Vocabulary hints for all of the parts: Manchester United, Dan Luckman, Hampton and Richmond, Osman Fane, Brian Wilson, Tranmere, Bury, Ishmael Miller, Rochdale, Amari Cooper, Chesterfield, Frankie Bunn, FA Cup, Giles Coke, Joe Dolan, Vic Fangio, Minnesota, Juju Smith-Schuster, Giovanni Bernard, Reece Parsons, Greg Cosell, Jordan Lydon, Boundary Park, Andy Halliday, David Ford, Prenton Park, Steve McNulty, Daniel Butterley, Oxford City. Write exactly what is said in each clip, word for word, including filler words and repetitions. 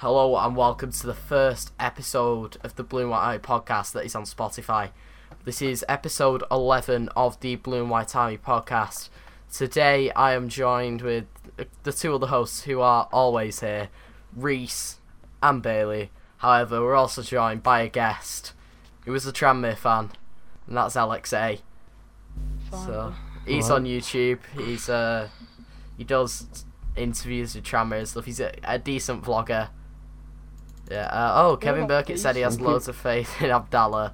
Hello and welcome to the first episode of the Blue and White Army podcast that is on Spotify. This is episode eleven of the Blue and White Army podcast. Today I am joined with the two other hosts who are always here, Reese and Bailey. However, we're also joined by a guest who is a Tranmere fan, and that's Alex A. Fine. So he's right on YouTube. He's uh, he does interviews with Tranmere and stuff. He's a, a decent vlogger. Yeah. Uh, oh, Kevin Burkett decent. Said he has loads of faith in Abdallah.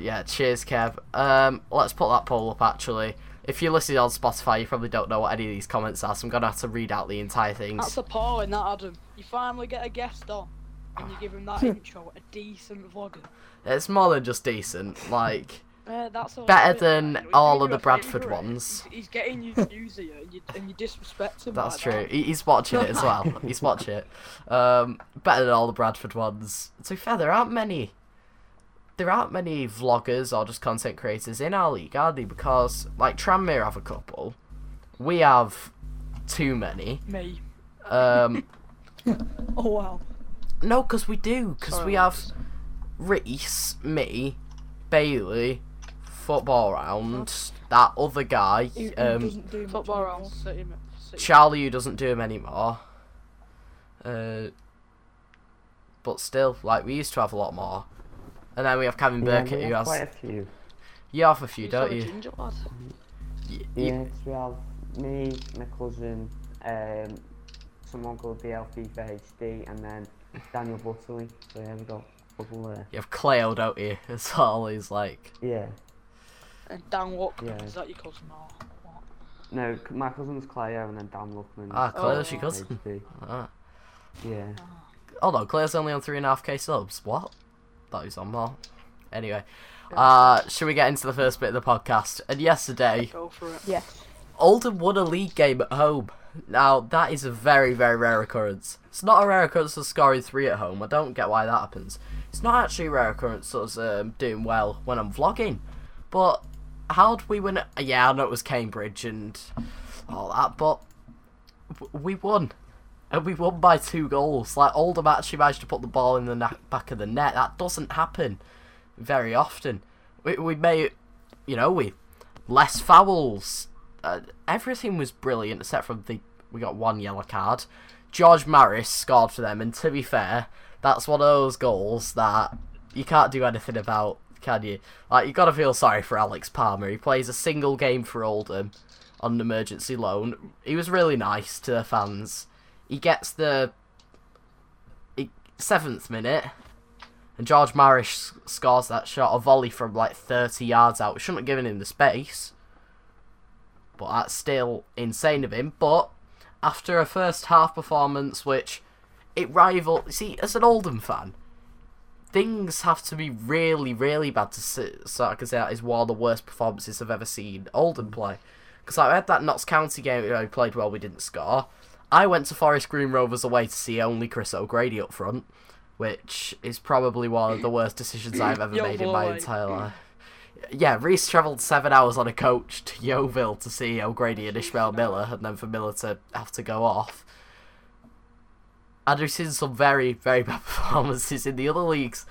Yeah. Cheers, Kev. Um, let's put that poll up. Actually, if you're listening on Spotify, you probably don't know what any of these comments are, so I'm gonna have to read out the entire thing. That's appalling, that Adam. You finally get a guest on, and you give him that intro. A decent vlogger. It's more than just decent. Like. Uh, that's better than like, all of the Bradford favorite. ones. He's, he's getting you news here, and you, and you disrespect him. That's like true. That. He's watching it as well. He's watching it. Um, better than all the Bradford ones. To be fair, there aren't many. There aren't many vloggers or just content creators in our league, are they? Because like Tranmere have a couple. We have too many. Me. Um. Oh wow. No, because we do. Because we have Reese, me, Bailey. Football round, that other guy, um, football round. Charlie, who doesn't do him anymore, uh, but still, like, we used to have a lot more, and then we have Kevin yeah, Burkett, who has quite a few. You have a few, you don't you? you? Yes, we have me, my cousin, um, someone called D L P for H D, and then Daniel Butterley. So yeah, we got a couple there. You have Cleo, don't you? It's always like yeah. And Dan Luckman, yeah. Is that your cousin or what? No, my cousin's Claire and then Dan Luckman. Ah, Claire's oh, your cousin? Ah. Yeah. Oh no, Claire's only on three point five k subs. What? That is on more. Anyway, uh, should we get into the first bit of the podcast? And yesterday, go for it. Yes. Oldham won a league game at home. Now, that is a very, very rare occurrence. It's not a rare occurrence of scoring three at home. I don't get why that happens. It's not actually a rare occurrence of um, doing well when I'm vlogging. But how'd we win? Yeah, I know it was Cambridge and all that, but we won. And we won by two goals. Like, Oldham actually managed to put the ball in the na- back of the net. That doesn't happen very often. We, we made, you know, we less fouls. Uh, everything was brilliant, except for the we got one yellow card. George Maris scored for them, and to be fair, that's one of those goals that you can't do anything about. Can you? Like, you gotta feel sorry for Alex Palmer. He plays a single game for Oldham on an emergency loan. He was really nice to the fans. He gets the seventh minute, and George Maris scores that shot, a volley from like thirty yards out. We shouldn't have given him the space, but that's still insane of him. But after a first half performance, which it rivaled, see, as an Oldham fan, things have to be really, really bad to see, so I can say that is one of the worst performances I've ever seen Oldham play. Because like, I had that Notts County game, you know, we played well, we didn't score. I went to Forest Green Rovers away to see only Chris O'Grady up front, which is probably one of the worst decisions I've ever made in my entire life. Yeah, Reese travelled seven hours on a coach to Yeovil to see O'Grady and Ishmael Miller, and then for Miller to have to go off. And we've seen some very, very bad performances in the other leagues.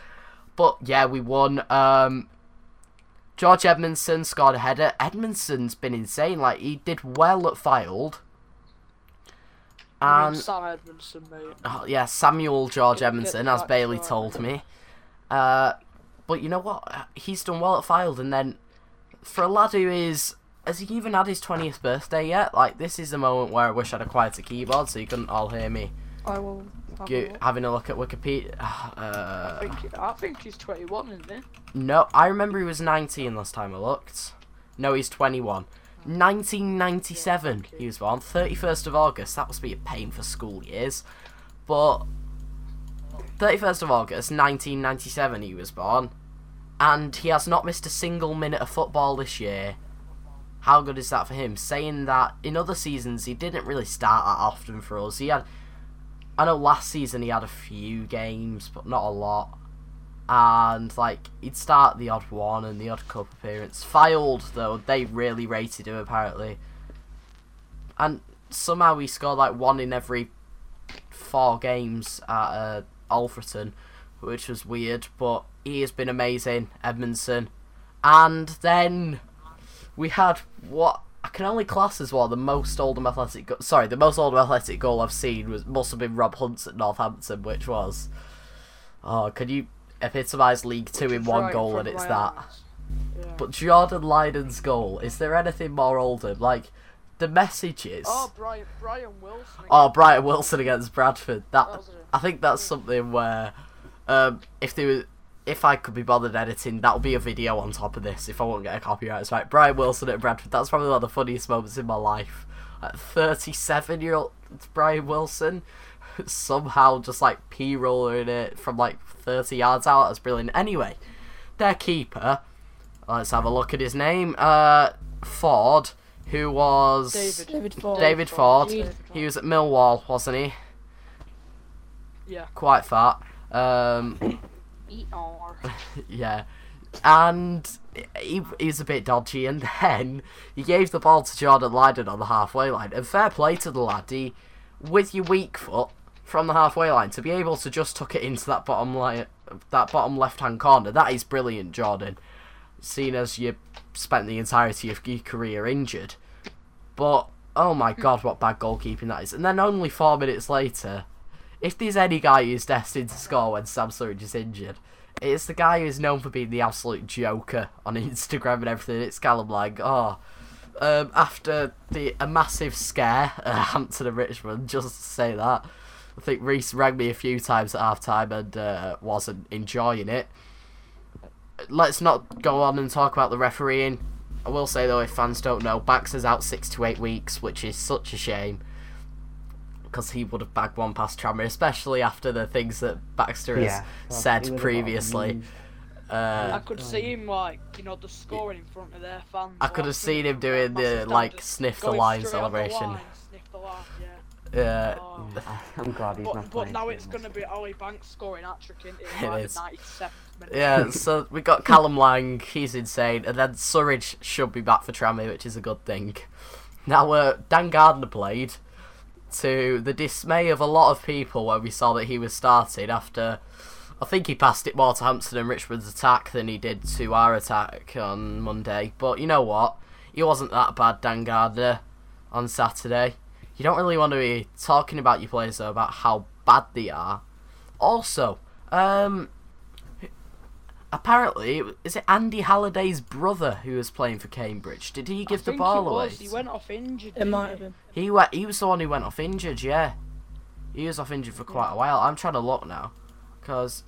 But, yeah, we won. Um, George Edmondson scored a header. Edmondson's been insane. Like, he did well at Fylde. And Sam Edmondson, mate. Oh, yeah, Samuel George Edmondson, as Bailey told me. Uh, but you know what? He's done well at Fylde. And then, for a lad who is... Has he even had his twentieth birthday yet? Like, this is the moment where I wish I'd acquired a keyboard so you couldn't all hear me. I will have you, a having a look at Wikipedia. Uh, I, think, I think he's twenty-one, isn't he? No, I remember he was nineteen last time I looked. No, he's twenty-one. nineteen ninety-seven, yeah, okay. He was born. thirty-first of August. That must be a pain for school years. But thirty-first of August, nineteen ninety-seven, he was born. And he has not missed a single minute of football this year. How good is that for him? Saying that in other seasons, he didn't really start that often for us. He had... I know last season he had a few games, but not a lot. And, like, he'd start the odd one and the odd cup appearance. Fylde, though, they really rated him, apparently. And somehow he scored, like, one in every four games at uh, Alfreton, which was weird, but he has been amazing, Edmondson. And then we had what I can only class as well the most Oldham Athletic go- sorry the most Oldham Athletic goal I've seen was must have been Rob Hunt's at Northampton, which was oh could you epitomise League Two in one goal, and it's that. Yeah. But Jordan Lydon's goal, is there anything more Oldham? Like, the message is... Oh, Brian, Brian Wilson. Oh, Brian Wilson against Bradford. That, that I think that's something where, um, if they were, if I could be bothered editing, that'll be a video on top of this, if I won't get a copyright strike. Brian Wilson at Bradford, that's probably one of the funniest moments in my life. Like, thirty-seven-year-old Brian Wilson, somehow just, like, P-rolling it from, like, thirty yards out. That's brilliant. Anyway, their keeper... Let's have a look at his name. Uh, Ford, who was... David, David Ford. David Ford. David Ford. He was at Millwall, wasn't he? Yeah. Quite fat. Um, yeah. And he, he was a bit dodgy, and then he gave the ball to Jordan Lydon on the halfway line. And fair play to the lad. He, with your weak foot from the halfway line, to be able to just tuck it into that bottom line, that bottom left-hand corner, that is brilliant, Jordan. Seen as you spent the entirety of your career injured. But, oh my god, what bad goalkeeping that is. And then only four minutes later, if there's any guy who's destined to score when Sam Surridge is injured, it's the guy who's known for being the absolute joker on Instagram and everything. It's Callum Lang. Oh, um, after the a massive scare at Hampton and Richmond, just to say that. I think Reece rang me a few times at half-time and uh, wasn't enjoying it. Let's not go on and talk about the refereeing. I will say, though, if fans don't know, Bax is out six to eight weeks, which is such a shame, because he would have bagged one past Tranmere, especially after the things that Baxter yeah, has said previously. Uh, I could see him, like, you know, the scoring in front of their fans. I could have seen him doing the, like, sniff the line celebration. The line, sniff the line, yeah. Yeah. Oh. I'm glad he's but, not But now it's going to be Ollie Banks scoring hat-trick in the ninety-seventh minute. Yeah, so we got Callum Lang, he's insane, and then Surridge should be back for Tranmere, which is a good thing. Now, uh, Dan Gardner played, to the dismay of a lot of people when we saw that he was starting after... I think he passed it more to Hampton and Richmond's attack than he did to our attack on Monday. But you know what? He wasn't that bad, Dan Gardner, on Saturday. You don't really want to be talking about your players, though, about how bad they are. Also, um, apparently, is it Andy Halliday's brother who was playing for Cambridge? Did he give I the think ball he away? Was. He went off injured. It might have been. He went. He was the one who went off injured. Yeah, he was off injured for quite a while. I'm trying to look now, because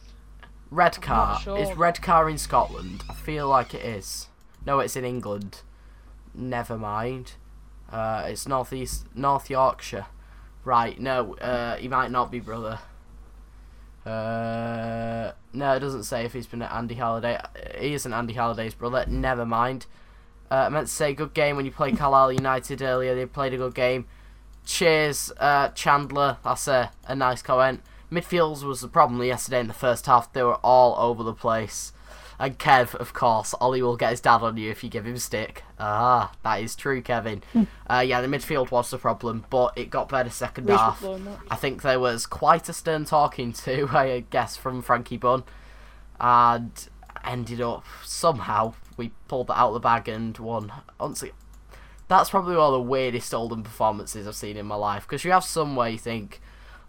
Redcar sure. Is Redcar in Scotland? I feel like it is. No, it's in England. Never mind. Uh, it's northeast, North Yorkshire, right? No, uh, he might not be brother. Uh, no, it doesn't say if he's been at Andy Halliday. He isn't Andy Halliday's brother. Never mind. Uh, I meant to say good game when you played Carlisle United earlier. They played a good game. Cheers, uh, Chandler. That's a, a nice comment. Midfields was the problem yesterday in the first half. They were all over the place. And Kev, of course, Ollie will get his dad on you if you give him stick. Ah, that is true, Kevin. uh, yeah, the midfield was the problem, but it got better second we half. I think there was quite a stern talking to, I guess, from Frankie Bunn. And ended up, somehow, we pulled that out of the bag and won. Honestly, that's probably one of the weirdest Oldham performances I've seen in my life. Because you have some way you think,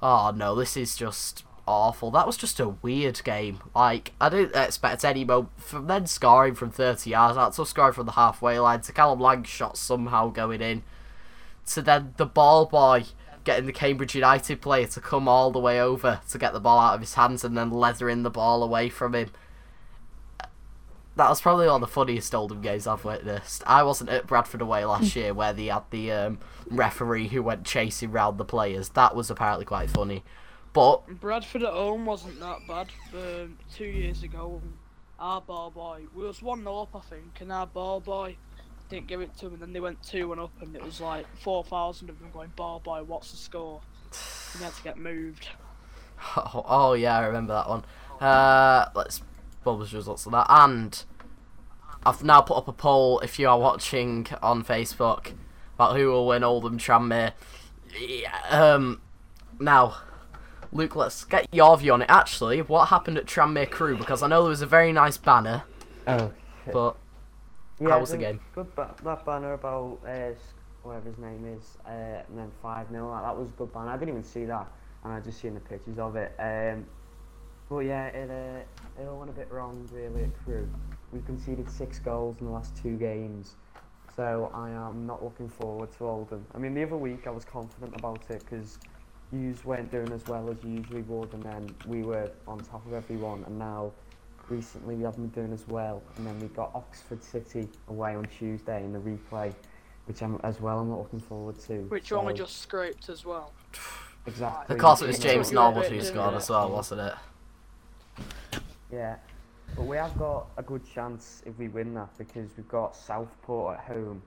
oh no, this is just... awful. That was just a weird game. Like, I didn't expect any moment from then scoring from thirty yards out to scoring from the halfway line to Callum Lang's shot somehow going in to then the ball boy getting the Cambridge United player to come all the way over to get the ball out of his hands and then leathering the ball away from him. That was probably one of the funniest Oldham games I've witnessed. I wasn't at Bradford away last year where they had the um, referee who went chasing round the players. That was apparently quite funny. But Bradford at home wasn't that bad. Um, two years ago, our ball boy, we was one nil up, I think, and our ball boy didn't give it to him, and then they went two one up, and it was like four thousand of them going, ball boy, what's the score? And they had to get moved. Oh, oh yeah, I remember that one. Uh, let's publish results of that. And I've now put up a poll, if you are watching on Facebook, about who will win Oldham Tranmere. Um... Now, Luke, let's get your view on it. Actually, what happened at Tranmere Crew? Because I know there was a very nice banner. Oh. Okay. But yeah, how was the game? Good ba- that banner about uh, whatever his name is, uh, and then five nil. That, that was a good banner. I didn't even see that, and I just seen the pictures of it. Um, but yeah, it uh, it all went a bit wrong really at Crew. We conceded six goals in the last two games. So I am not looking forward to Oldham. I mean, the other week I was confident about it because yous weren't doing as well as you usually would, and then we were on top of everyone, and now recently we haven't been doing as well, and then we got Oxford City away on Tuesday in the replay, which I'm, as well I'm not looking forward to. Which so. One we just scraped as well. Exactly. Of course it was James Norwood who scored as well, wasn't it? Yeah. But we have got a good chance if we win that, because we've got Southport at home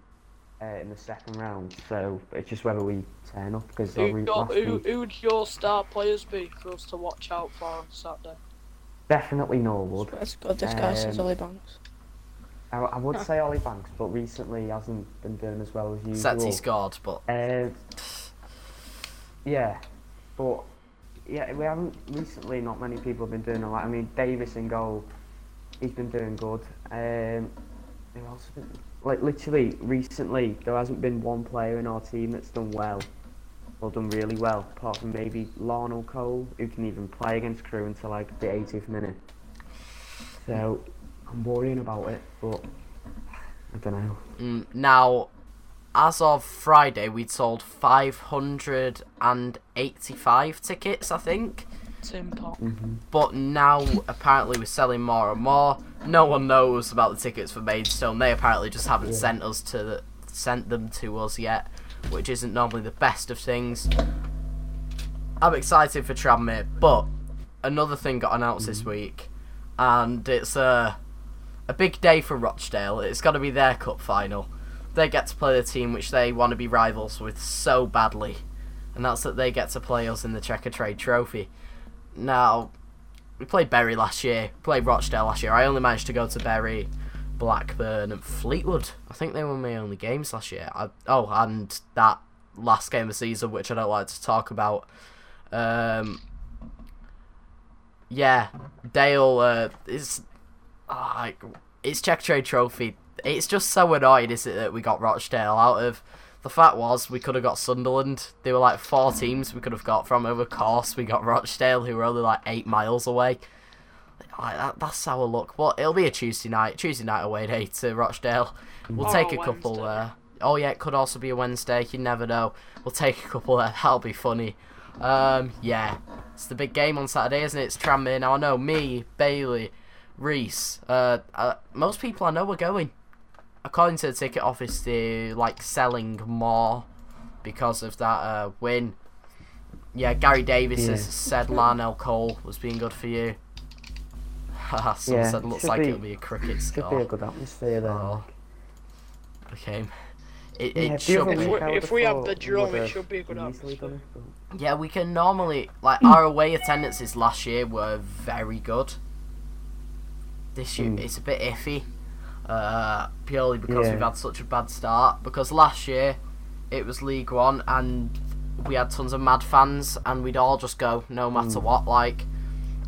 uh, in the second round. So it's just whether we turn up. Because who, who, who would your star players be for us to watch out for on Saturday? Definitely Norwood. That's good. This guy um, says Ollie Banks. I, I would say Ollie Banks, but recently he hasn't been doing as well as usual. Since he scored, but uh, yeah, but yeah, we haven't recently. Not many people have been doing a lot. I mean, Davis in goal. He's been doing good. Um, who else been, like literally recently, there hasn't been one player in our team that's done well or done really well, apart from maybe Larnell Cole, who can even play against Crew until like the eightieth minute. So I'm worrying about it, but I don't know. Mm, now, as of Friday, we'd sold five hundred eighty-five tickets, I think. Mm-hmm. But now apparently we're selling more and more. No one knows about the tickets for Maidstone. They apparently just haven't yeah. sent us to the, sent them to us yet, which isn't normally the best of things. I'm excited for Tranmere, but another thing got announced mm-hmm. this week, and it's a a big day for Rochdale. It's got to be their cup final. They get to play the team which they want to be rivals with so badly, and that's that they get to play us in the Checker Trade Trophy. Now, we played Bury last year, played Rochdale last year. I only managed to go to Bury, Blackburn and Fleetwood. I think they were my only games last year. I, oh, and that last game of the season, which I don't like to talk about. Um, yeah, Dale, uh, it's, oh, it's Checker Trade Trophy. It's just so annoying, is it, that we got Rochdale out of... The fact was, we could have got Sunderland. There were like four teams we could have got from. Over course, we got Rochdale, who were only like eight miles away. Like that, that's our luck. But it'll be a Tuesday night, Tuesday night away day to Rochdale. We'll oh, take a Wednesday. couple there. Oh yeah, it could also be a Wednesday. You never know. We'll take a couple there. That'll be funny. Um, yeah, it's the big game on Saturday, isn't it? It's Tranmere. Now I know me, Bailey, Reese. Uh, uh, most people I know are going. According to the ticket office, they're like selling more because of that uh, win. Yeah, Gary Davis yeah. has said Larnell Cole was being good for you. Haha, someone yeah, said it looks like be, it'll be a cricket score. Should be a good atmosphere there. Oh. Okay. It, yeah, it should be. If we have the drum, it should be a good atmosphere. Yeah, we can normally. Like, our away attendances last year were very good. This year, mm. it's a bit iffy. Uh, purely because yeah. we've had such a bad start. Because last year it was League One and we had tons of mad fans, and we'd all just go no matter mm. what. Like,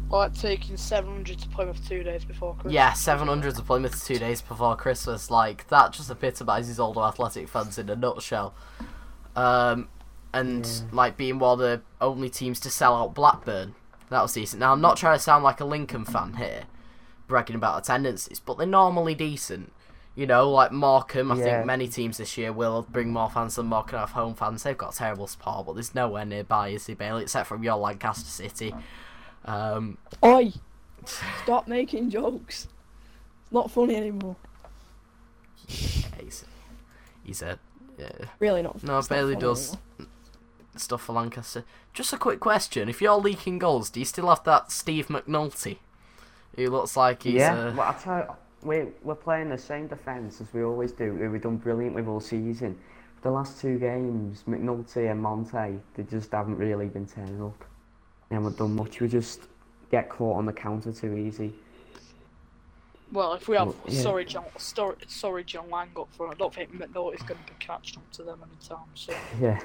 like taking seven hundred to Plymouth two days before Christmas. Yeah, seven hundred to Plymouth two days before Christmas. Like, that just epitomises Oldham Athletic fans in a nutshell. Um, and yeah. like being one of the only teams to sell out Blackburn, that was decent. Now I'm not trying to sound like a Lincoln fan here, bragging about attendances, but they're normally decent. You know, like Morecambe, I yeah. think many teams this year will bring more fans than Morecambe have home fans. They've got terrible support, but there's nowhere nearby, is there, Bailey, except from your Lancaster City. Um, Oi! Stop making jokes. It's not funny anymore. Yeah, he's, he's a... Yeah. Really not No, Bailey does anymore. Stuff for Lancaster. Just a quick question. If you're leaking goals, do you still have that Steve McNulty? He looks like he's... Yeah, uh... well, I tell you, we're, we're playing the same defence as we always do. We've done brilliant with all season. The last two games, McNulty and Monte, they just haven't really been turning up. They haven't done much. We just get caught on the counter too easy. Well, if we have but, yeah. Surridge and Lang up front, I don't think McNulty's going to be catching up to them anytime soon. Yeah.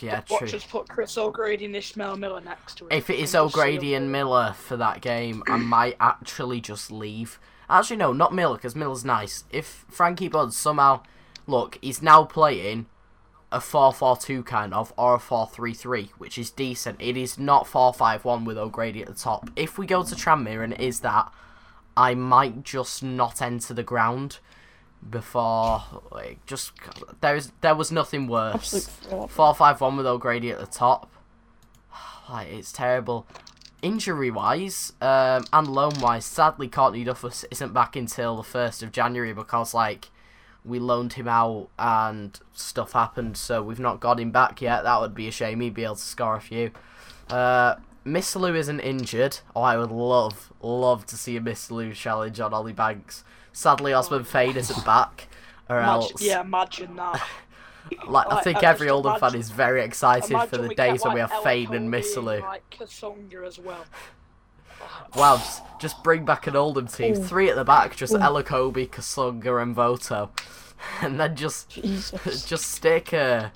Yeah, but watch true. us put Chris O'Grady and Ishmael Miller next to him. If it is O'Grady and Miller for that game, I might actually just leave. Actually, no, not Miller, because Miller's nice. If Frankie Bunn somehow... Look, he's now playing a four four two kind of, or a four three three, which is decent. It is not four five one with O'Grady at the top. If we go to Tranmere and it is that, I might just not enter the ground. Before, like, just there is there was nothing worse. Four five one with O'Grady at the top. Like, it's terrible. Injury wise, um, and loan wise, sadly, Courtney Duffus isn't back until the first of January because like we loaned him out and stuff happened, so we've not got him back yet. That would be a shame. He'd be able to score a few. Uh, Missilou isn't injured. Oh, I would love love to see a Missilou challenge on Ollie Banks. Sadly, Osman Fane isn't back, or imagine, else... Yeah, imagine that. like, I think I every Oldham fan is very excited for the days when like we have El Fane Cody and Missilou. Like Kasonga as well. Wow, just, just bring back an Oldham team. Ooh. Three at the back, just Elacobi, Kasonga and Voto. And then just just stick uh,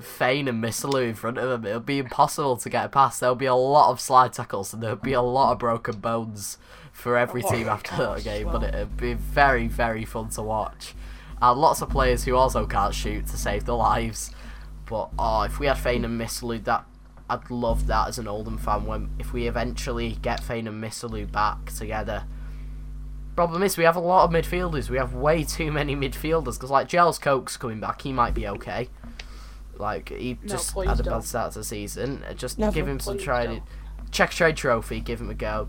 Fane and Missilou in front of them. It'll be impossible to get past. There'll be a lot of slide tackles and there'll be a lot of broken bones for every team after that game, well. But it'd be very, very fun to watch. And lots of players who also can't shoot to save their lives. But oh, if we had Fane and Missilou, that I'd love that as an Oldham fan. When if we eventually get Fane and Missilou back together, problem is we have a lot of midfielders. We have way too many midfielders because like Giles Coke's coming back, he might be okay. Like he no, just had a don't. bad start to the season. Just Never, give him some try. Checker Trade Trophy, give him a go.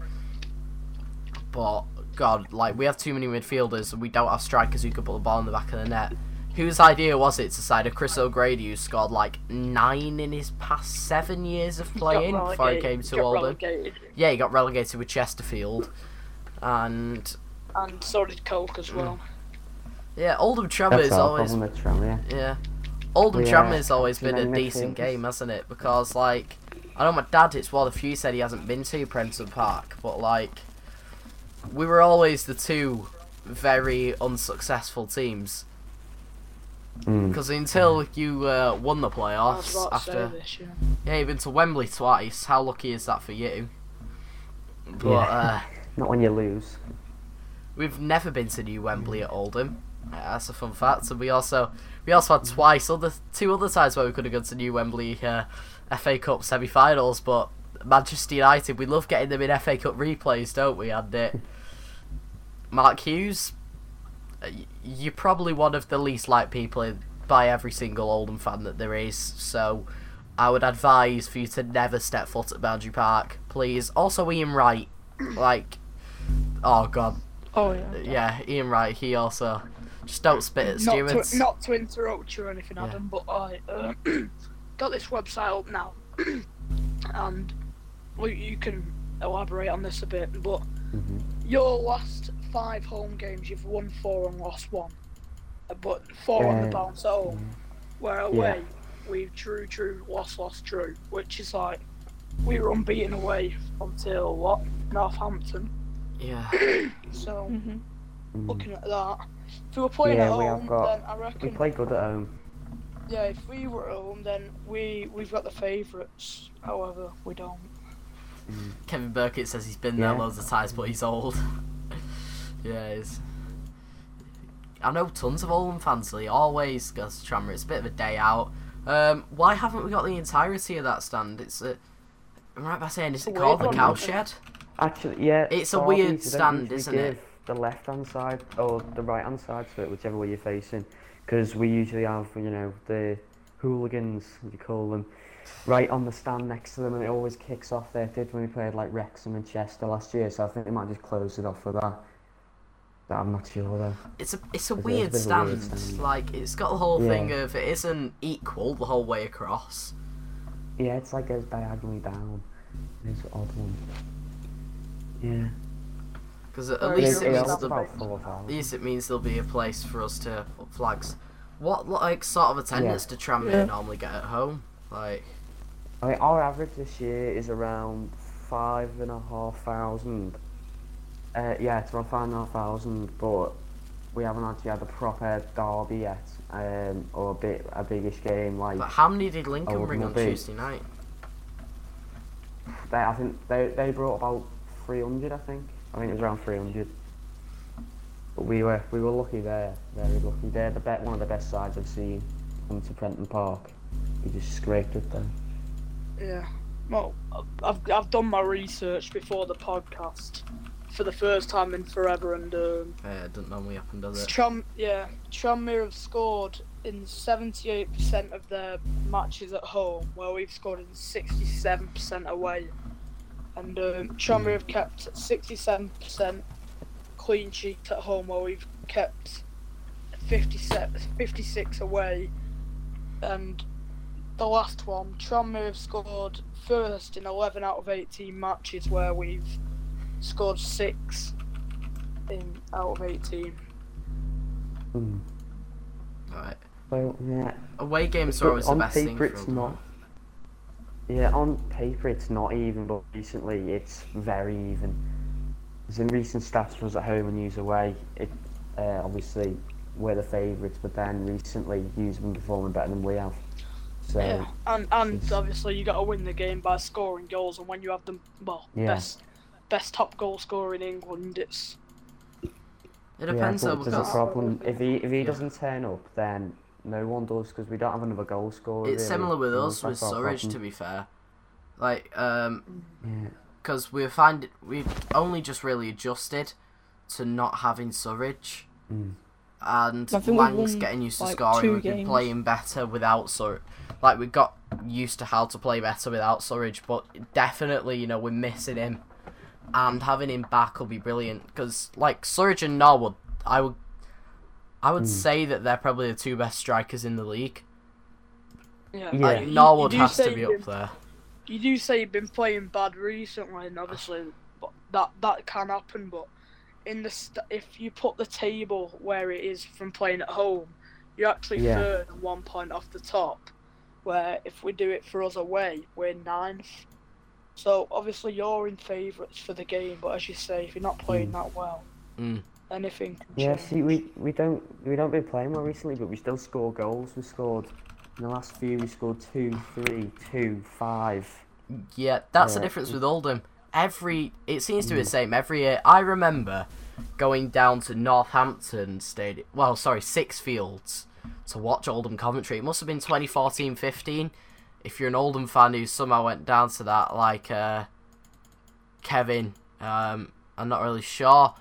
But, God, like, we have too many midfielders and we don't have strikers who can put the ball in the back of the net. Whose idea was it to side a Chris O'Grady who scored, like, nine in his past seven years of playing before he came to Oldham? Yeah, he got relegated with Chesterfield. And... And so did Coke as well. Yeah, Oldham Tranmere is always... Yeah. Oldham Tranmere has always been a decent game, hasn't it? Because, like, I know my dad, it's one of the few said he hasn't been to Prenton Park, but, like... We were always the two very unsuccessful teams. Because mm. until you uh, won the playoffs after... This, yeah. yeah, you've been to Wembley twice. How lucky is that for you? But yeah. uh, Not when you lose. We've never been to New Wembley at Oldham. Uh, that's a fun fact. And we also we also had twice, other two other times where we could have gone to New Wembley uh, F A Cup semi-finals, but Manchester United, we love getting them in F A Cup replays, don't we, and it... Mark Hughes, you're probably one of the least liked people in, by every single Oldham fan that there is, so I would advise for you to never step foot at Boundary Park, please. Also, Ian Wright, like, oh god, oh yeah, yeah, Ian Wright, he also just don't spit at stewards. Not to, not to interrupt you or anything, Adam, yeah. but I uh, got this website up now, and well, you can elaborate on this a bit, but mm-hmm. your last five home games, you've won four and lost one, but four yeah. on the bounce at home, where away yeah. we drew, drew, lost, lost, drew, which is like, we were unbeaten away until, what, Northampton. Yeah. so, mm-hmm. looking at that, if we were playing yeah, at home, we got, then I reckon... We played good at home. Yeah, if we were at home, then we, we've got the favourites, however, we don't. Mm. Kevin Burkett says he's been yeah. there loads of times, but he's old. yeah, he's... I know tons of Oldham fans, so he always goes to Tranmere. It's a bit of a day out. Um, why haven't we got the entirety of that stand? It's a... I'm right by saying, is it called the Cowshed? Actually, yeah. It's a weird stand, isn't it? The left-hand side, or the right-hand side to it, whichever way you're facing. Because we usually have, you know, the hooligans, you call them, right on the stand next to them, and it always kicks off. There it did when we played like Wrexham and Chester last year, so I think they might just close it off for that. But I'm not sure though. It's a it's a, weird, a, stand. a weird stand. Like it's got the whole yeah. thing of it isn't equal the whole way across. Yeah, it's like goes diagonally down. It's an odd one. Yeah. Because at, at least it, it means the, at least it means there'll be a place for us to put flags. What like sort of attendance yeah. do Tranmere yeah. normally get at home? Like. I mean, our average this year is around five and a half thousand. Uh, yeah, it's around five and a half thousand, but we haven't actually had a proper derby yet, um, or a bit a biggish game like. But how many did Lincoln bring on Tuesday night? They, I think they they brought about three hundred. I think I think it was around three hundred. But we were we were lucky there, very lucky. They're the bet one of the best sides I've seen come to Prenton Park. We just scraped it then. Yeah. Well, I've I've done my research before the podcast for the first time in forever, and um, yeah, it doesn't normally happen, does it? Tran yeah, Tranmere have scored in seventy-eight percent of their matches at home, where we've scored in sixty-seven percent away, and um, Tranmere have kept sixty-seven percent clean sheet at home, where we've kept fifty-six away, and the last one, Tranmere have scored first in eleven out of eighteen matches, where we've scored six in out of eighteen. Mm. Alright. Well, yeah. Away games are always the best thing for a while. Yeah, on paper it's not even, but recently it's very even. As in recent stats for us at home and use away, it uh, obviously we're the favourites, but then recently you've been performing better than we have. So yeah, and and obviously you got to win the game by scoring goals, and when you have the well yeah. best. Best top goal scorer in England. It's it depends. Yeah, but there's a problem if he if he yeah. doesn't turn up, then no one does because we don't have another goal scorer. It's really similar with us with Surridge, to be fair. Like um, because yeah. we find it, we've only just really adjusted to not having Surridge, mm. and Lang's getting used to like scoring. We've been playing better without Surridge. Like we got used to how to play better without Surridge, but definitely you know we're missing him. And having him back will be brilliant because, like Surridge and Norwood, I would, I would mm. say that they're probably the two best strikers in the league. Yeah, yeah. Like, Norwood has to be up there. You do say you've been playing bad recently, and obviously, but that that can happen. But in the st if you put the table where it is from playing at home, you're actually yeah. third and one point off the top. Where if we do it for us away, we're ninth. So, obviously, you're in favourites for the game, but as you say, if you're not playing mm. that well, mm. anything can change. Yeah, see, we, we don't we don't been playing well recently, but we still score goals. We scored, in the last few, we scored two, three, two, five. Yeah, that's yeah. the difference with Oldham. Every, it seems to be the same every year. I remember going down to Northampton Stadium, well, sorry, Six Fields, to watch Oldham Coventry. It must have been twenty fourteen fifteen. If you're an Oldham fan who somehow went down to that, like uh, Kevin, um, I'm not really sure,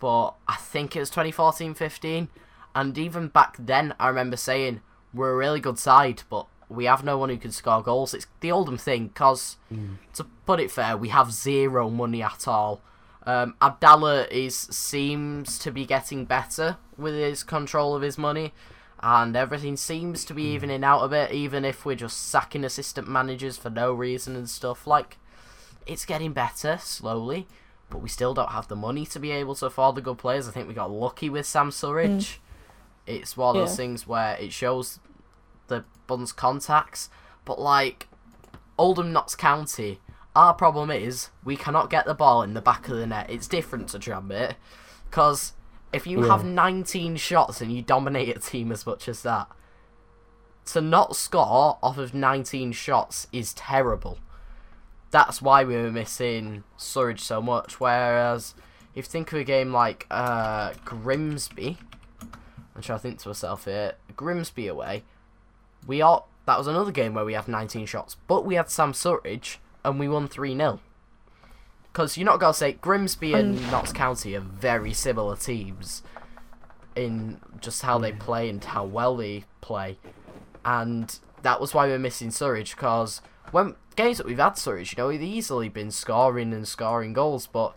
but I think it was twenty fourteen fifteen. And even back then, I remember saying, we're a really good side, but we have no one who can score goals. It's the Oldham thing, because, mm. to put it fair, we have zero money at all. Um, Abdallah is seems to be getting better with his control of his money. And everything seems to be evening out a bit, even if we're just sacking assistant managers for no reason and stuff. Like, it's getting better, slowly, but we still don't have the money to be able to afford the good players. I think we got lucky with Sam Surridge. Mm. It's one of yeah. those things where it shows the Bun's contacts. But, like, Oldham Notts County, our problem is we cannot get the ball in the back of the net. It's different to Tranmere, because if you yeah. have nineteen shots and you dominate a team as much as that, to not score off of nineteen shots is terrible. That's why we were missing Surridge so much. Whereas, if you think of a game like uh, Grimsby, I'm trying to think to myself here, Grimsby away, we are, that was another game where we had nineteen shots, but we had Sam Surridge and we won three nil. Because you're not going to say Grimsby and um, Notts County are very similar teams in just how they play and how well they play. And that was why we were missing Surridge, because when games that we've had Surridge, you know, he'd easily been scoring and scoring goals, but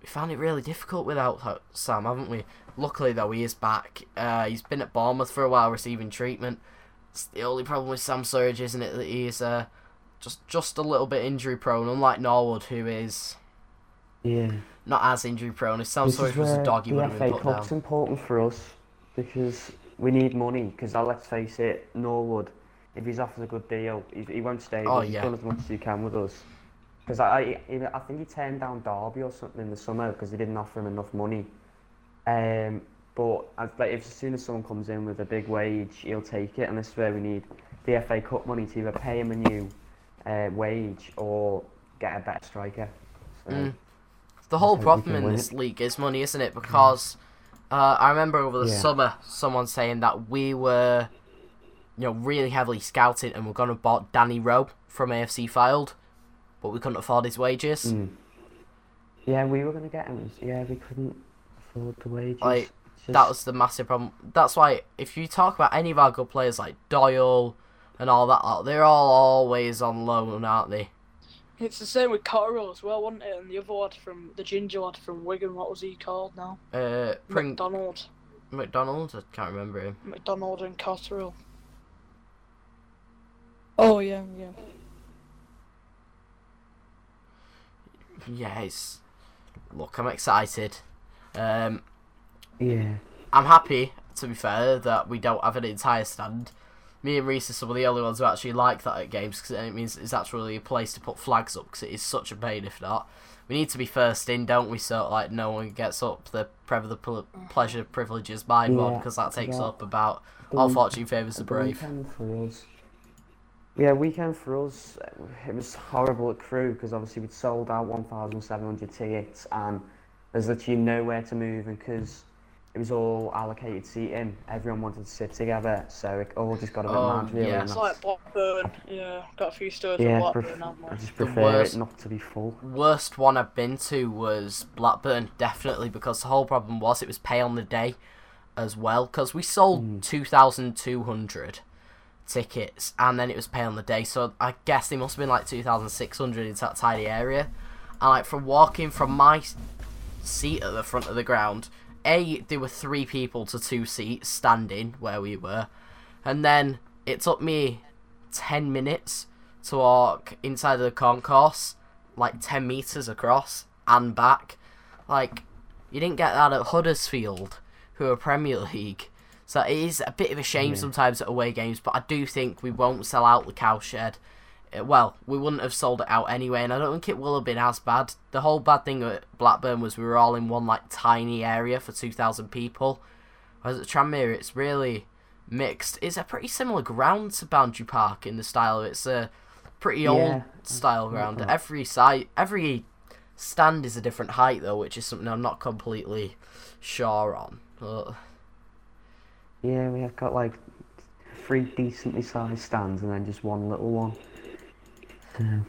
we found it really difficult without Sam, haven't we? Luckily, though, he is back. Uh, he's been at Bournemouth for a while receiving treatment. It's the only problem with Sam Surridge, isn't it, that he's uh, just, just a little bit injury-prone, unlike Norwood, who is... Yeah. Not as injury prone. It sounds like it was a dog you would have been put down. The F A Cup's important for us because we need money. Because let's face it, Norwood, if he's offered a good deal, he, he won't stay. Oh, he's yeah. done as much as he can with us. Because I, I, I think he turned down Derby or something in the summer because they didn't offer him enough money. Um, But I'd, like, if, as soon as someone comes in with a big wage, he'll take it, and this is where we need the F A Cup money to either pay him a new uh, wage or get a better striker. So mm. The whole problem in this it. league is money, isn't it? Because uh, I remember over the yeah. summer someone saying that we were, you know, really heavily scouted and we're going to bought Danny Rowe from A F C Fylde, but we couldn't afford his wages. Mm. Yeah, we were going to get him. Yeah, we couldn't afford the wages. Like, just... that was the massive problem. That's why if you talk about any of our good players like Doyle and all that, they're all always on loan, aren't they? It's the same with Cotterill as well, wasn't it? And the other lad from, the ginger lad from Wigan, what was he called now? Uh, Pring- McDonald. McDonald? I can't remember him. McDonald and Cotterill. Oh, yeah, yeah. Yes. Look, I'm excited. Um, yeah. I'm happy, to be fair, that we don't have an entire stand. Me and Reese are some of the only ones who actually like that at games, because it means it's actually a place to put flags up, because it is such a pain if not. We need to be first in, don't we? So like no one gets up the, pre- the pleasure, privileges, mind one, yeah, because that takes yeah. up about the all fortune favours the brave. Weekend for us. Yeah, weekend for us, it was horrible at Crew, because obviously we'd sold out one thousand seven hundred tickets, and there's literally nowhere to move, and because... it was all allocated seating. Everyone wanted to sit together, so it all just got a bit oh, mad, really. Yeah, it's like Blackburn. Yeah, got a few stories yeah, of Blackburn. Pref- I just prefer worst, it not to be full. Worst one I've been to was Blackburn, definitely, because the whole problem was it was pay on the day as well, because we sold mm. two thousand two hundred tickets, and then it was pay on the day, so I guess they must have been like two thousand six hundred into that tiny area. And like from walking from my seat at the front of the ground... A, there were three people to two seats standing where we were, and then it took me ten minutes to walk inside of the concourse, like ten metres across and back. Like, you didn't get that at Huddersfield, who are Premier League. So it is a bit of a shame yeah. sometimes at away games, but I do think we won't sell out the Cowshed. Well, we wouldn't have sold it out anyway, and I don't think it will have been as bad. The whole bad thing at Blackburn was we were all in one like tiny area for two thousand people, whereas at Tranmere it's really mixed. It's a pretty similar ground to Boundary Park in the style. It's a pretty yeah. old style ground. Mm-hmm. Every side, every stand is a different height though, which is something I'm not completely sure on. But... yeah, we have got like three decently sized stands and then just one little one. Yeah.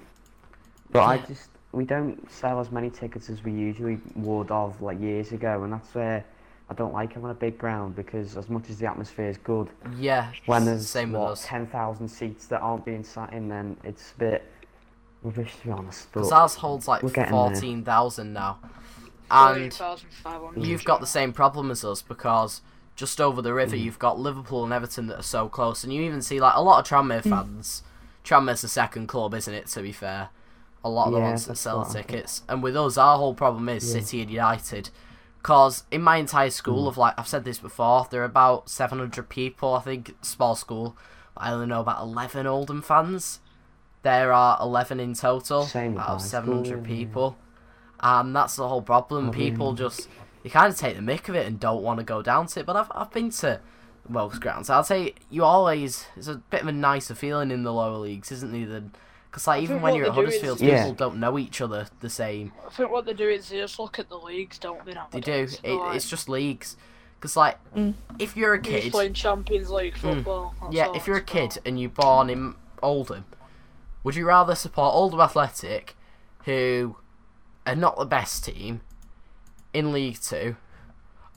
But yeah. I just, we don't sell as many tickets as we usually would have like years ago, and that's where I don't like having a big ground, because as much as the atmosphere is good, yeah, when there's same what, ten thousand seats that aren't being sat in, then it's a bit rubbish to be honest. Because ours holds like fourteen thousand now, and you've got the same problem as us, because just over the river mm. you've got Liverpool and Everton that are so close, and you even see like a lot of Tranmere fans. Mm. Tranmere's the second club, isn't it, to be fair? A lot of yeah, the ones that sell the tickets. And with us, our whole problem is yeah. City and United. Because in my entire school mm. of, like, I've said this before, there are about seven hundred people, I think, small school. But I only know about eleven Oldham fans. There are eleven in total Same out of seven hundred school, people. And yeah. um, that's the whole problem. I people mean... just, they kind of take the mick of it and don't want to go down to it. But I've I've been to... Welsh grounds. I'll say you always. It's a bit of a nicer feeling in the lower leagues, isn't it? Than because like even when you're at Huddersfield, people yeah. don't know each other the same. I think what they do is they just look at the leagues, don't they? Nowadays. They do. It, like... It's just leagues. Because like mm. if you're a kid, you're playing Champions League football. Mm. Yeah, if you're a kid and you're born in Oldham, would you rather support Oldham Athletic, who are not the best team in League Two,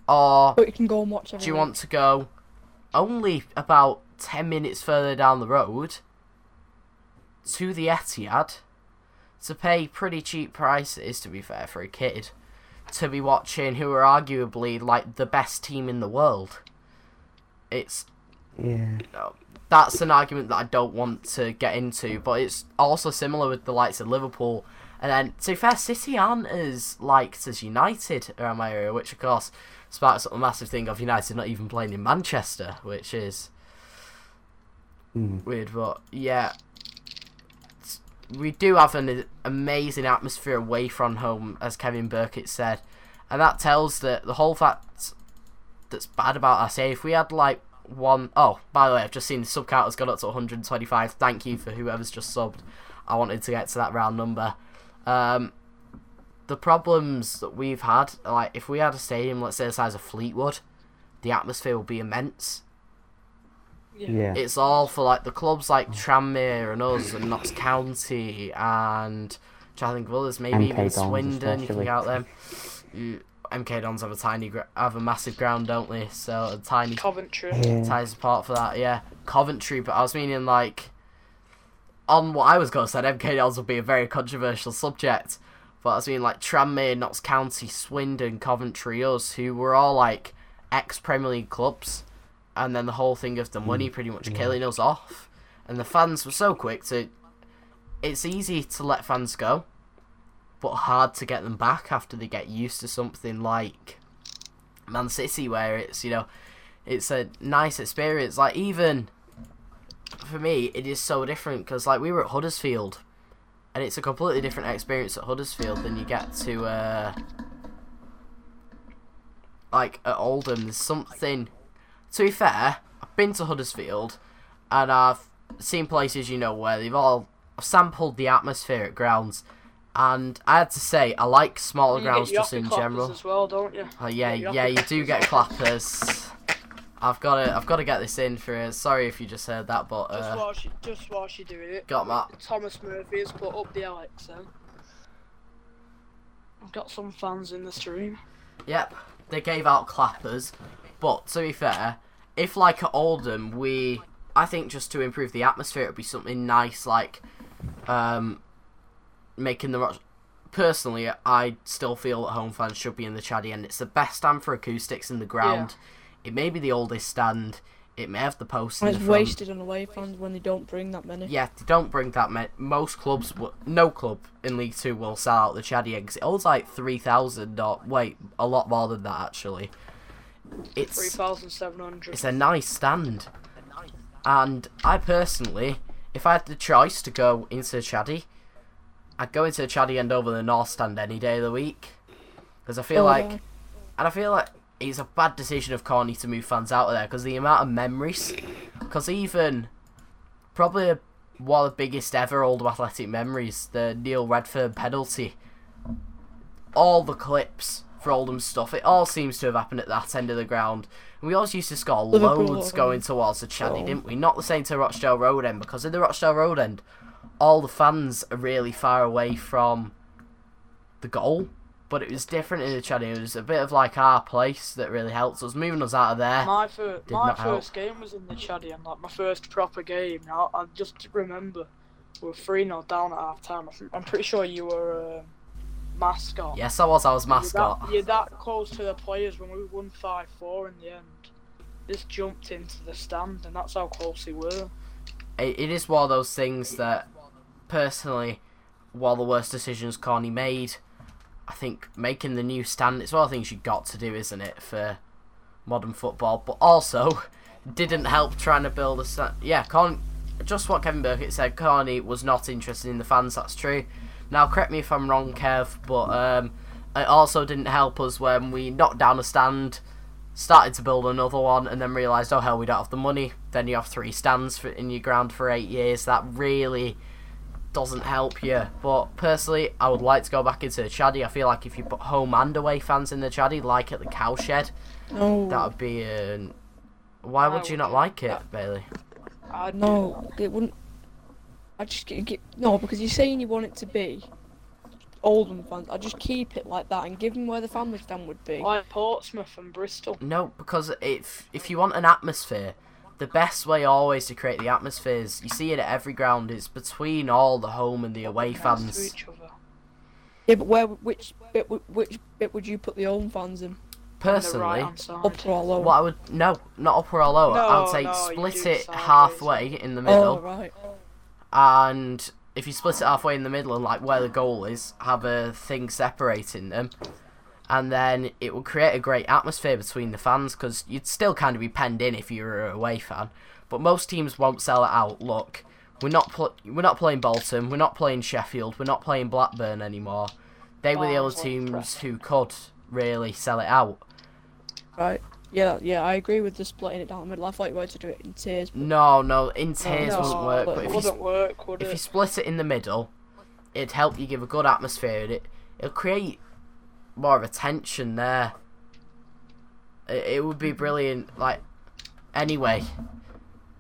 or but you can go and watch. Do you want to go? Only about ten minutes further down the road to the Etihad to pay pretty cheap prices, to be fair, for a kid to be watching who are arguably like the best team in the world. It's yeah. That's an argument that I don't want to get into, but it's also similar with the likes of Liverpool. And then, to be fair, City aren't as liked as United around my area, which, of course, sparks up a massive thing of United not even playing in Manchester, which is mm. weird. But, yeah, we do have an amazing atmosphere away from home, as Kevin Burkitt said. And that tells that the whole fact that's bad about our say. If we had like one... Oh, by the way, I've just seen the sub count has gone up to one hundred twenty-five. Thank you for whoever's just subbed. I wanted to get to that round number. Um, the problems that we've had, like if we had a stadium, let's say the size of Fleetwood, the atmosphere would be immense. Yeah. Yeah. It's all for like the clubs like Tranmere and us and Notts County and I think of others, maybe M K even Dons Swindon. You can look out them. M K Dons have a tiny, have a massive ground, don't they? So a tiny Coventry yeah. ties apart for that. Yeah, Coventry. But I was meaning like on what I was going to say, M K Dons would be a very controversial subject. But I was meaning like Tranmere, Notts County, Swindon, Coventry, us, who were all like ex-Premier League clubs. And then the whole thing of the money pretty much yeah. killing us off. And the fans were so quick to... It's easy to let fans go, but hard to get them back after they get used to something like Man City, where it's, you know, it's a nice experience. Like, even for me, it is so different because, like, we were at Huddersfield, and it's a completely different experience at Huddersfield than you get to, uh, like, at Oldham. There's something... To be fair, I've been to Huddersfield and I've seen places, you know, where they've all sampled the atmosphere at grounds. And I had to say, I like smaller you grounds just in general. As well, don't you? Oh yeah, yeah, you, yeah, you do get clappers. I've got to, I've got to get this in for. Sorry if you just heard that, but uh, just while she, just while she doing it, got Matt. Thomas Murphy has put up the L X M. I've got some fans in the stream. Yep, they gave out clappers, but to be fair. If, like, at Oldham, we... I think just to improve the atmosphere, it would be something nice, like... Um, making the... Ro- Personally, I still feel that home fans should be in the Chaddy end. It's the best stand for acoustics in the ground. Yeah. It may be the oldest stand. It may have the posts in the front. It's wasted on away fans when they don't bring that many. Yeah, they don't bring that many. Most clubs... W- no club in League Two will sell out the Chaddy end. It holds, like, three thousand or... Wait, a lot more than that, actually. It's three thousand seven hundred. It's a nice stand. And I personally, if I had the choice to go into a Chaddy, I'd go into a Chaddy end over the North Stand any day of the week. Because I feel oh, like... Yeah. And I feel like it's a bad decision of Corney to move fans out of there. Because the amount of memories... Because even... Probably one of the biggest ever Oldham Athletic memories, the Neil Redfern penalty. All the clips... for Oldham stuff, it all seems to have happened at that end of the ground. And we always used to score loads going towards the Chaddy, oh. didn't we? Not the same to Rochdale Road end, because in the Rochdale Road end, all the fans are really far away from the goal. But it was different in the Chaddy. It was a bit of like our place that really helped us. Moving us out of there. My, fir- my first help. game was in the Chaddy, and like my first proper game. I, I just remember we were three nil down at half time. I'm pretty sure you were. Uh... Mascot. Yes, I was. I was mascot. You're that, you're that close to the players when we won five four in the end. This jumped into the stand, and that's how close we were. It, it is one of those things that, personally, one of the worst decisions Corney made. I think making the new stand, it's one of the things you got to do, isn't it, for modern football? But also, didn't help trying to build a stand. Yeah, Corney, just what Kevin Burkett said, Corney was not interested in the fans, that's true. Now, correct me if I'm wrong, Kev, but um, it also didn't help us when we knocked down a stand, started to build another one, and then realised, oh, hell, we don't have the money. Then you have three stands for, in your ground for eight years. That really doesn't help you. But personally, I would like to go back into the Chaddy. I feel like if you put home and away fans in the Chaddy, like at the Cowshed, oh. that would be... An... Why would you not like it, Bailey? Uh, no, it wouldn't... I just get, no, because you're saying you want it to be Oldham fans. I just keep it like that and give them where the family stand would be, like Portsmouth and Bristol. No, because if if you want an atmosphere, the best way always to create the atmosphere is you see it at every ground. It's between all the home and the away fans. To each other. Yeah, but where which bit which bit would you put the home fans in? Personally, right upper or lower? What I would no, not upper or lower. No, I would say no, split it sideways. Halfway in the middle. Oh right. And if you split it halfway in the middle and like where the goal is, have a thing separating them, and then it will create a great atmosphere between the fans, because you'd still kind of be penned in if you were an away fan. But most teams won't sell it out. Look, we're not pl- we're not playing Bolton, we're not playing Sheffield, we're not playing Blackburn anymore. They were the only teams who could really sell it out. Right. Yeah, yeah, I agree with the splitting it down the middle. I thought you wanted to do it in tiers. No, no, in tiers no, wouldn't work. But it if wouldn't you, work, would if it? you split it in the middle, it'd help you give a good atmosphere. And it, it'll create more of a tension there. It, it would be brilliant. Like, anyway,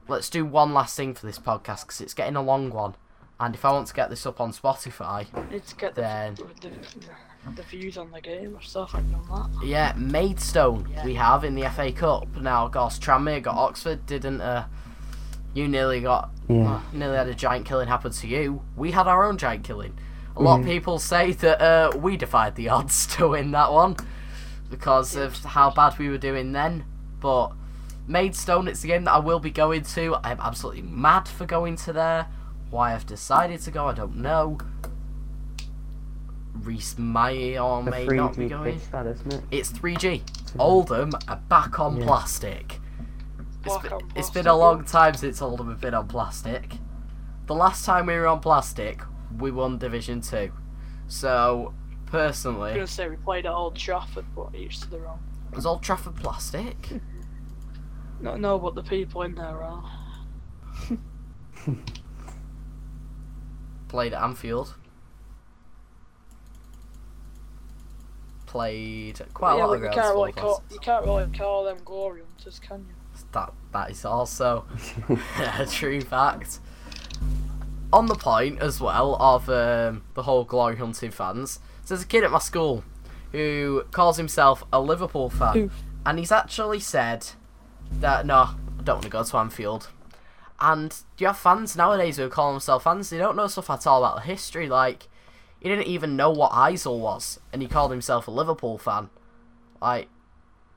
let's do one last thing for this podcast because it's getting a long one. And if I want to get this up on Spotify, it's get then... The, the... the views on the game or stuff, I've done that. Yeah, Maidstone yeah. we have in the F A Cup. Now, gosh, Tranmere got Oxford, didn't uh you nearly got yeah. uh, nearly had a giant killing happen to you. We had our own giant killing. A lot mm-hmm. of people say that uh, we defied the odds to win that one because of how bad we were doing then. But Maidstone, it's the game that I will be going to. I'm absolutely mad for going to there. Why I've decided to go, I don't know. Reese may or may not be going. That, isn't it? It's three G. Oldham are back on yeah. plastic. It's, be, on it's plastic. been a long time since Oldham have been on plastic. The last time we were on plastic, we won Division Two. So personally, I was gonna say we played at Old Trafford, but each to their own. Was Old Trafford plastic? no, no, but the people in there are. Played at Anfield. Played quite yeah, a lot well, of girls. Really call, you can't really call them glory hunters, can you? That that is also a true fact. On the point as well of um, the whole glory hunting fans, so there's a kid at my school who calls himself a Liverpool fan, Oof. and he's actually said that no, I don't want to go to Anfield. And do you have fans nowadays who call themselves fans? They don't know stuff at all about history, like. He didn't even know what Eisel was, and he called himself a Liverpool fan. Like,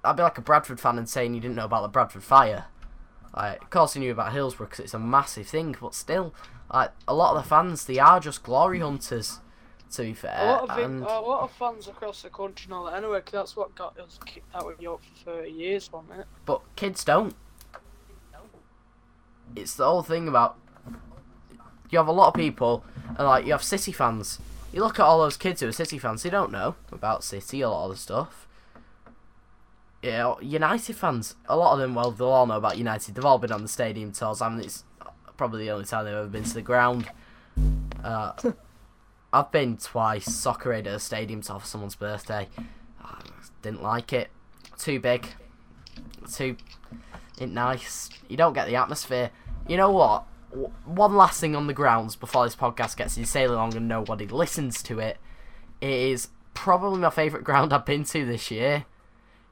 I'd be like a Bradford fan and saying you didn't know about the Bradford fire. Like, of course he knew about Hillsborough because it's a massive thing, but still, like, a lot of the fans, they are just glory hunters, to be fair. A lot of, and... it, a lot of fans across the country know that anyway, because that's what got us kicked out of York for thirty years, wasn't it? But kids don't. It's the whole thing about... You have a lot of people, and like, you have City fans... You look at all those kids who are City fans, they don't know about City, a lot of the stuff. You know, United fans, a lot of them, well, they'll all know about United. They've all been on the stadium tours. I mean, it's probably the only time they've ever been to the ground. Uh, I've been twice, Soccer Aid at a stadium tour for someone's birthday. I didn't like it. Too big. Too nice. You don't get the atmosphere. You know what? One last thing on the grounds before this podcast gets insanely long and nobody listens to it. It is probably my favourite ground I've been to this year.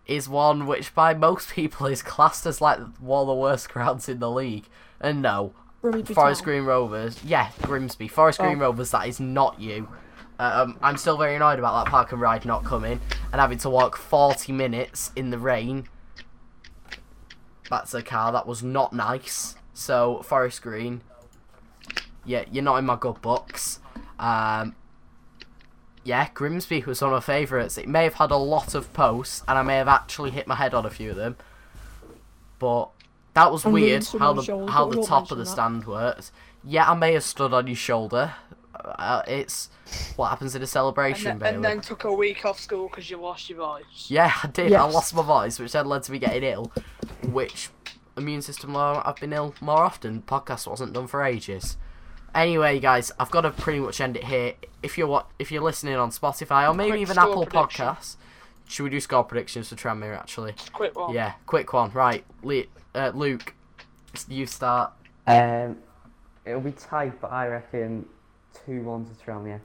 Is one which by most people is classed as like one of the worst grounds in the league. And no, Grimsby Forest Town. Green Rovers. Yeah, Grimsby. Forest oh. Green Rovers, that is not you. Um, I'm still very annoyed about that park and ride not coming and having to walk forty minutes in the rain. Back to the car, that was not nice. So, Forest Green, yeah, you're not in my good books. Um, yeah, Grimsby was one of my favourites. It may have had a lot of posts, and I may have actually hit my head on a few of them. But that was I'm weird how the shoulder. how the top of the that. stand worked. Yeah, I may have stood on your shoulder. Uh, it's what happens in a celebration, and then, Bailey. And then took a week off school because you lost your voice. Yeah, I did. Yes. I lost my voice, which then led to me getting ill, which... immune system low, I've been ill more often. Podcast wasn't done for ages. Anyway, guys, I've got to pretty much end it here. If you're what, if you're listening on Spotify or maybe quick even Apple prediction. Podcasts, should we do score predictions for Tranmere? Actually, quick one. Yeah, quick one. Right, Le- uh, Luke, you start. Um, it'll be tight, but I reckon two one to Tranmere.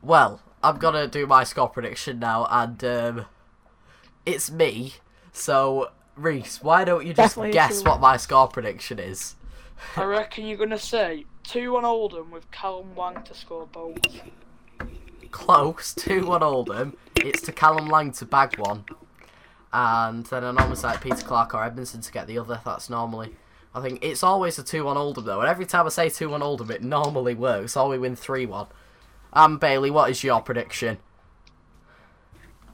Well, I'm gonna do my score prediction now, and um, it's me, so. Reese, why don't you just Definitely guess what my score prediction is? I reckon you're going to say two one Oldham with Callum Lang to score both. Close, two one Oldham. It's to Callum Lang to bag one. And then an homicide Peter Clark or Edmondson to get the other. That's normally... I think it's always a two one Oldham, though. And every time I say two one Oldham, it normally works. Or we win three one. Um, Bailey, what is your prediction?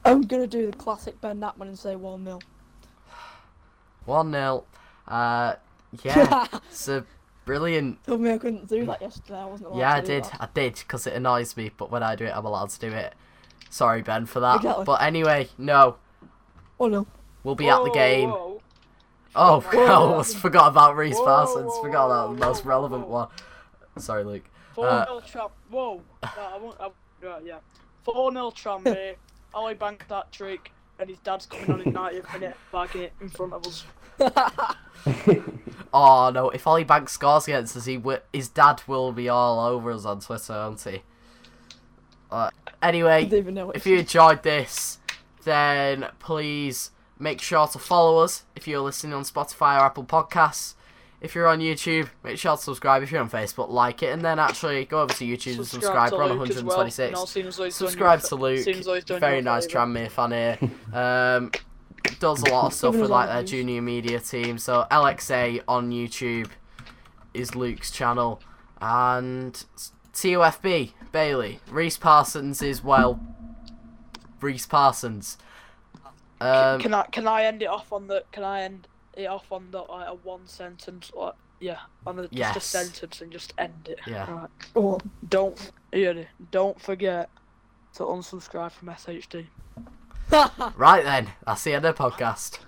I'm going to do the classic Ben Natman and say one nil. one nil. Uh, yeah, it's a brilliant... Told me I couldn't do that yesterday, I wasn't allowed yeah, to I do did. that. Yeah, I did, I did, because it annoys me, but when I do it, I'm allowed to do it. Sorry, Ben, for that. Exactly. But anyway, no. Oh, no. We'll be whoa, at the game. Whoa. Oh, whoa, I almost forgot about Reece whoa, Parsons. Whoa, forgot about the most whoa, relevant whoa. one. Sorry, Luke. four nil uh, Tram. Whoa. No, I won't, I, uh, yeah. four nil Tranmere. Ollie Banks that trick. And his dad's coming on in ninetieth minute, bagging it in front of us. Oh, no. If Ollie Banks scores against us, he w- his dad will be all over us on Twitter, won't he? Uh, anyway, if you enjoyed this, then please make sure to follow us if you're listening on Spotify or Apple Podcasts. If you're on YouTube, make sure to subscribe. If you're on Facebook, like it. And then actually go over to YouTube and subscribe. subscribe We're on one twenty-six. Well. Subscribe to Luke. Very nice Tranmere fan here. Um, does a lot of stuff with like their junior media team. So L X A on YouTube is Luke's channel. And T O F B, Bailey. Reece Parsons is, well, Reece Parsons. Um, can I can I end it off on the can I end it off on the like, a one sentence like yeah on the, yes. just a sentence and just end it yeah right. oh. don't yeah, don't forget to unsubscribe from S H D. Right then, that's the end of the podcast.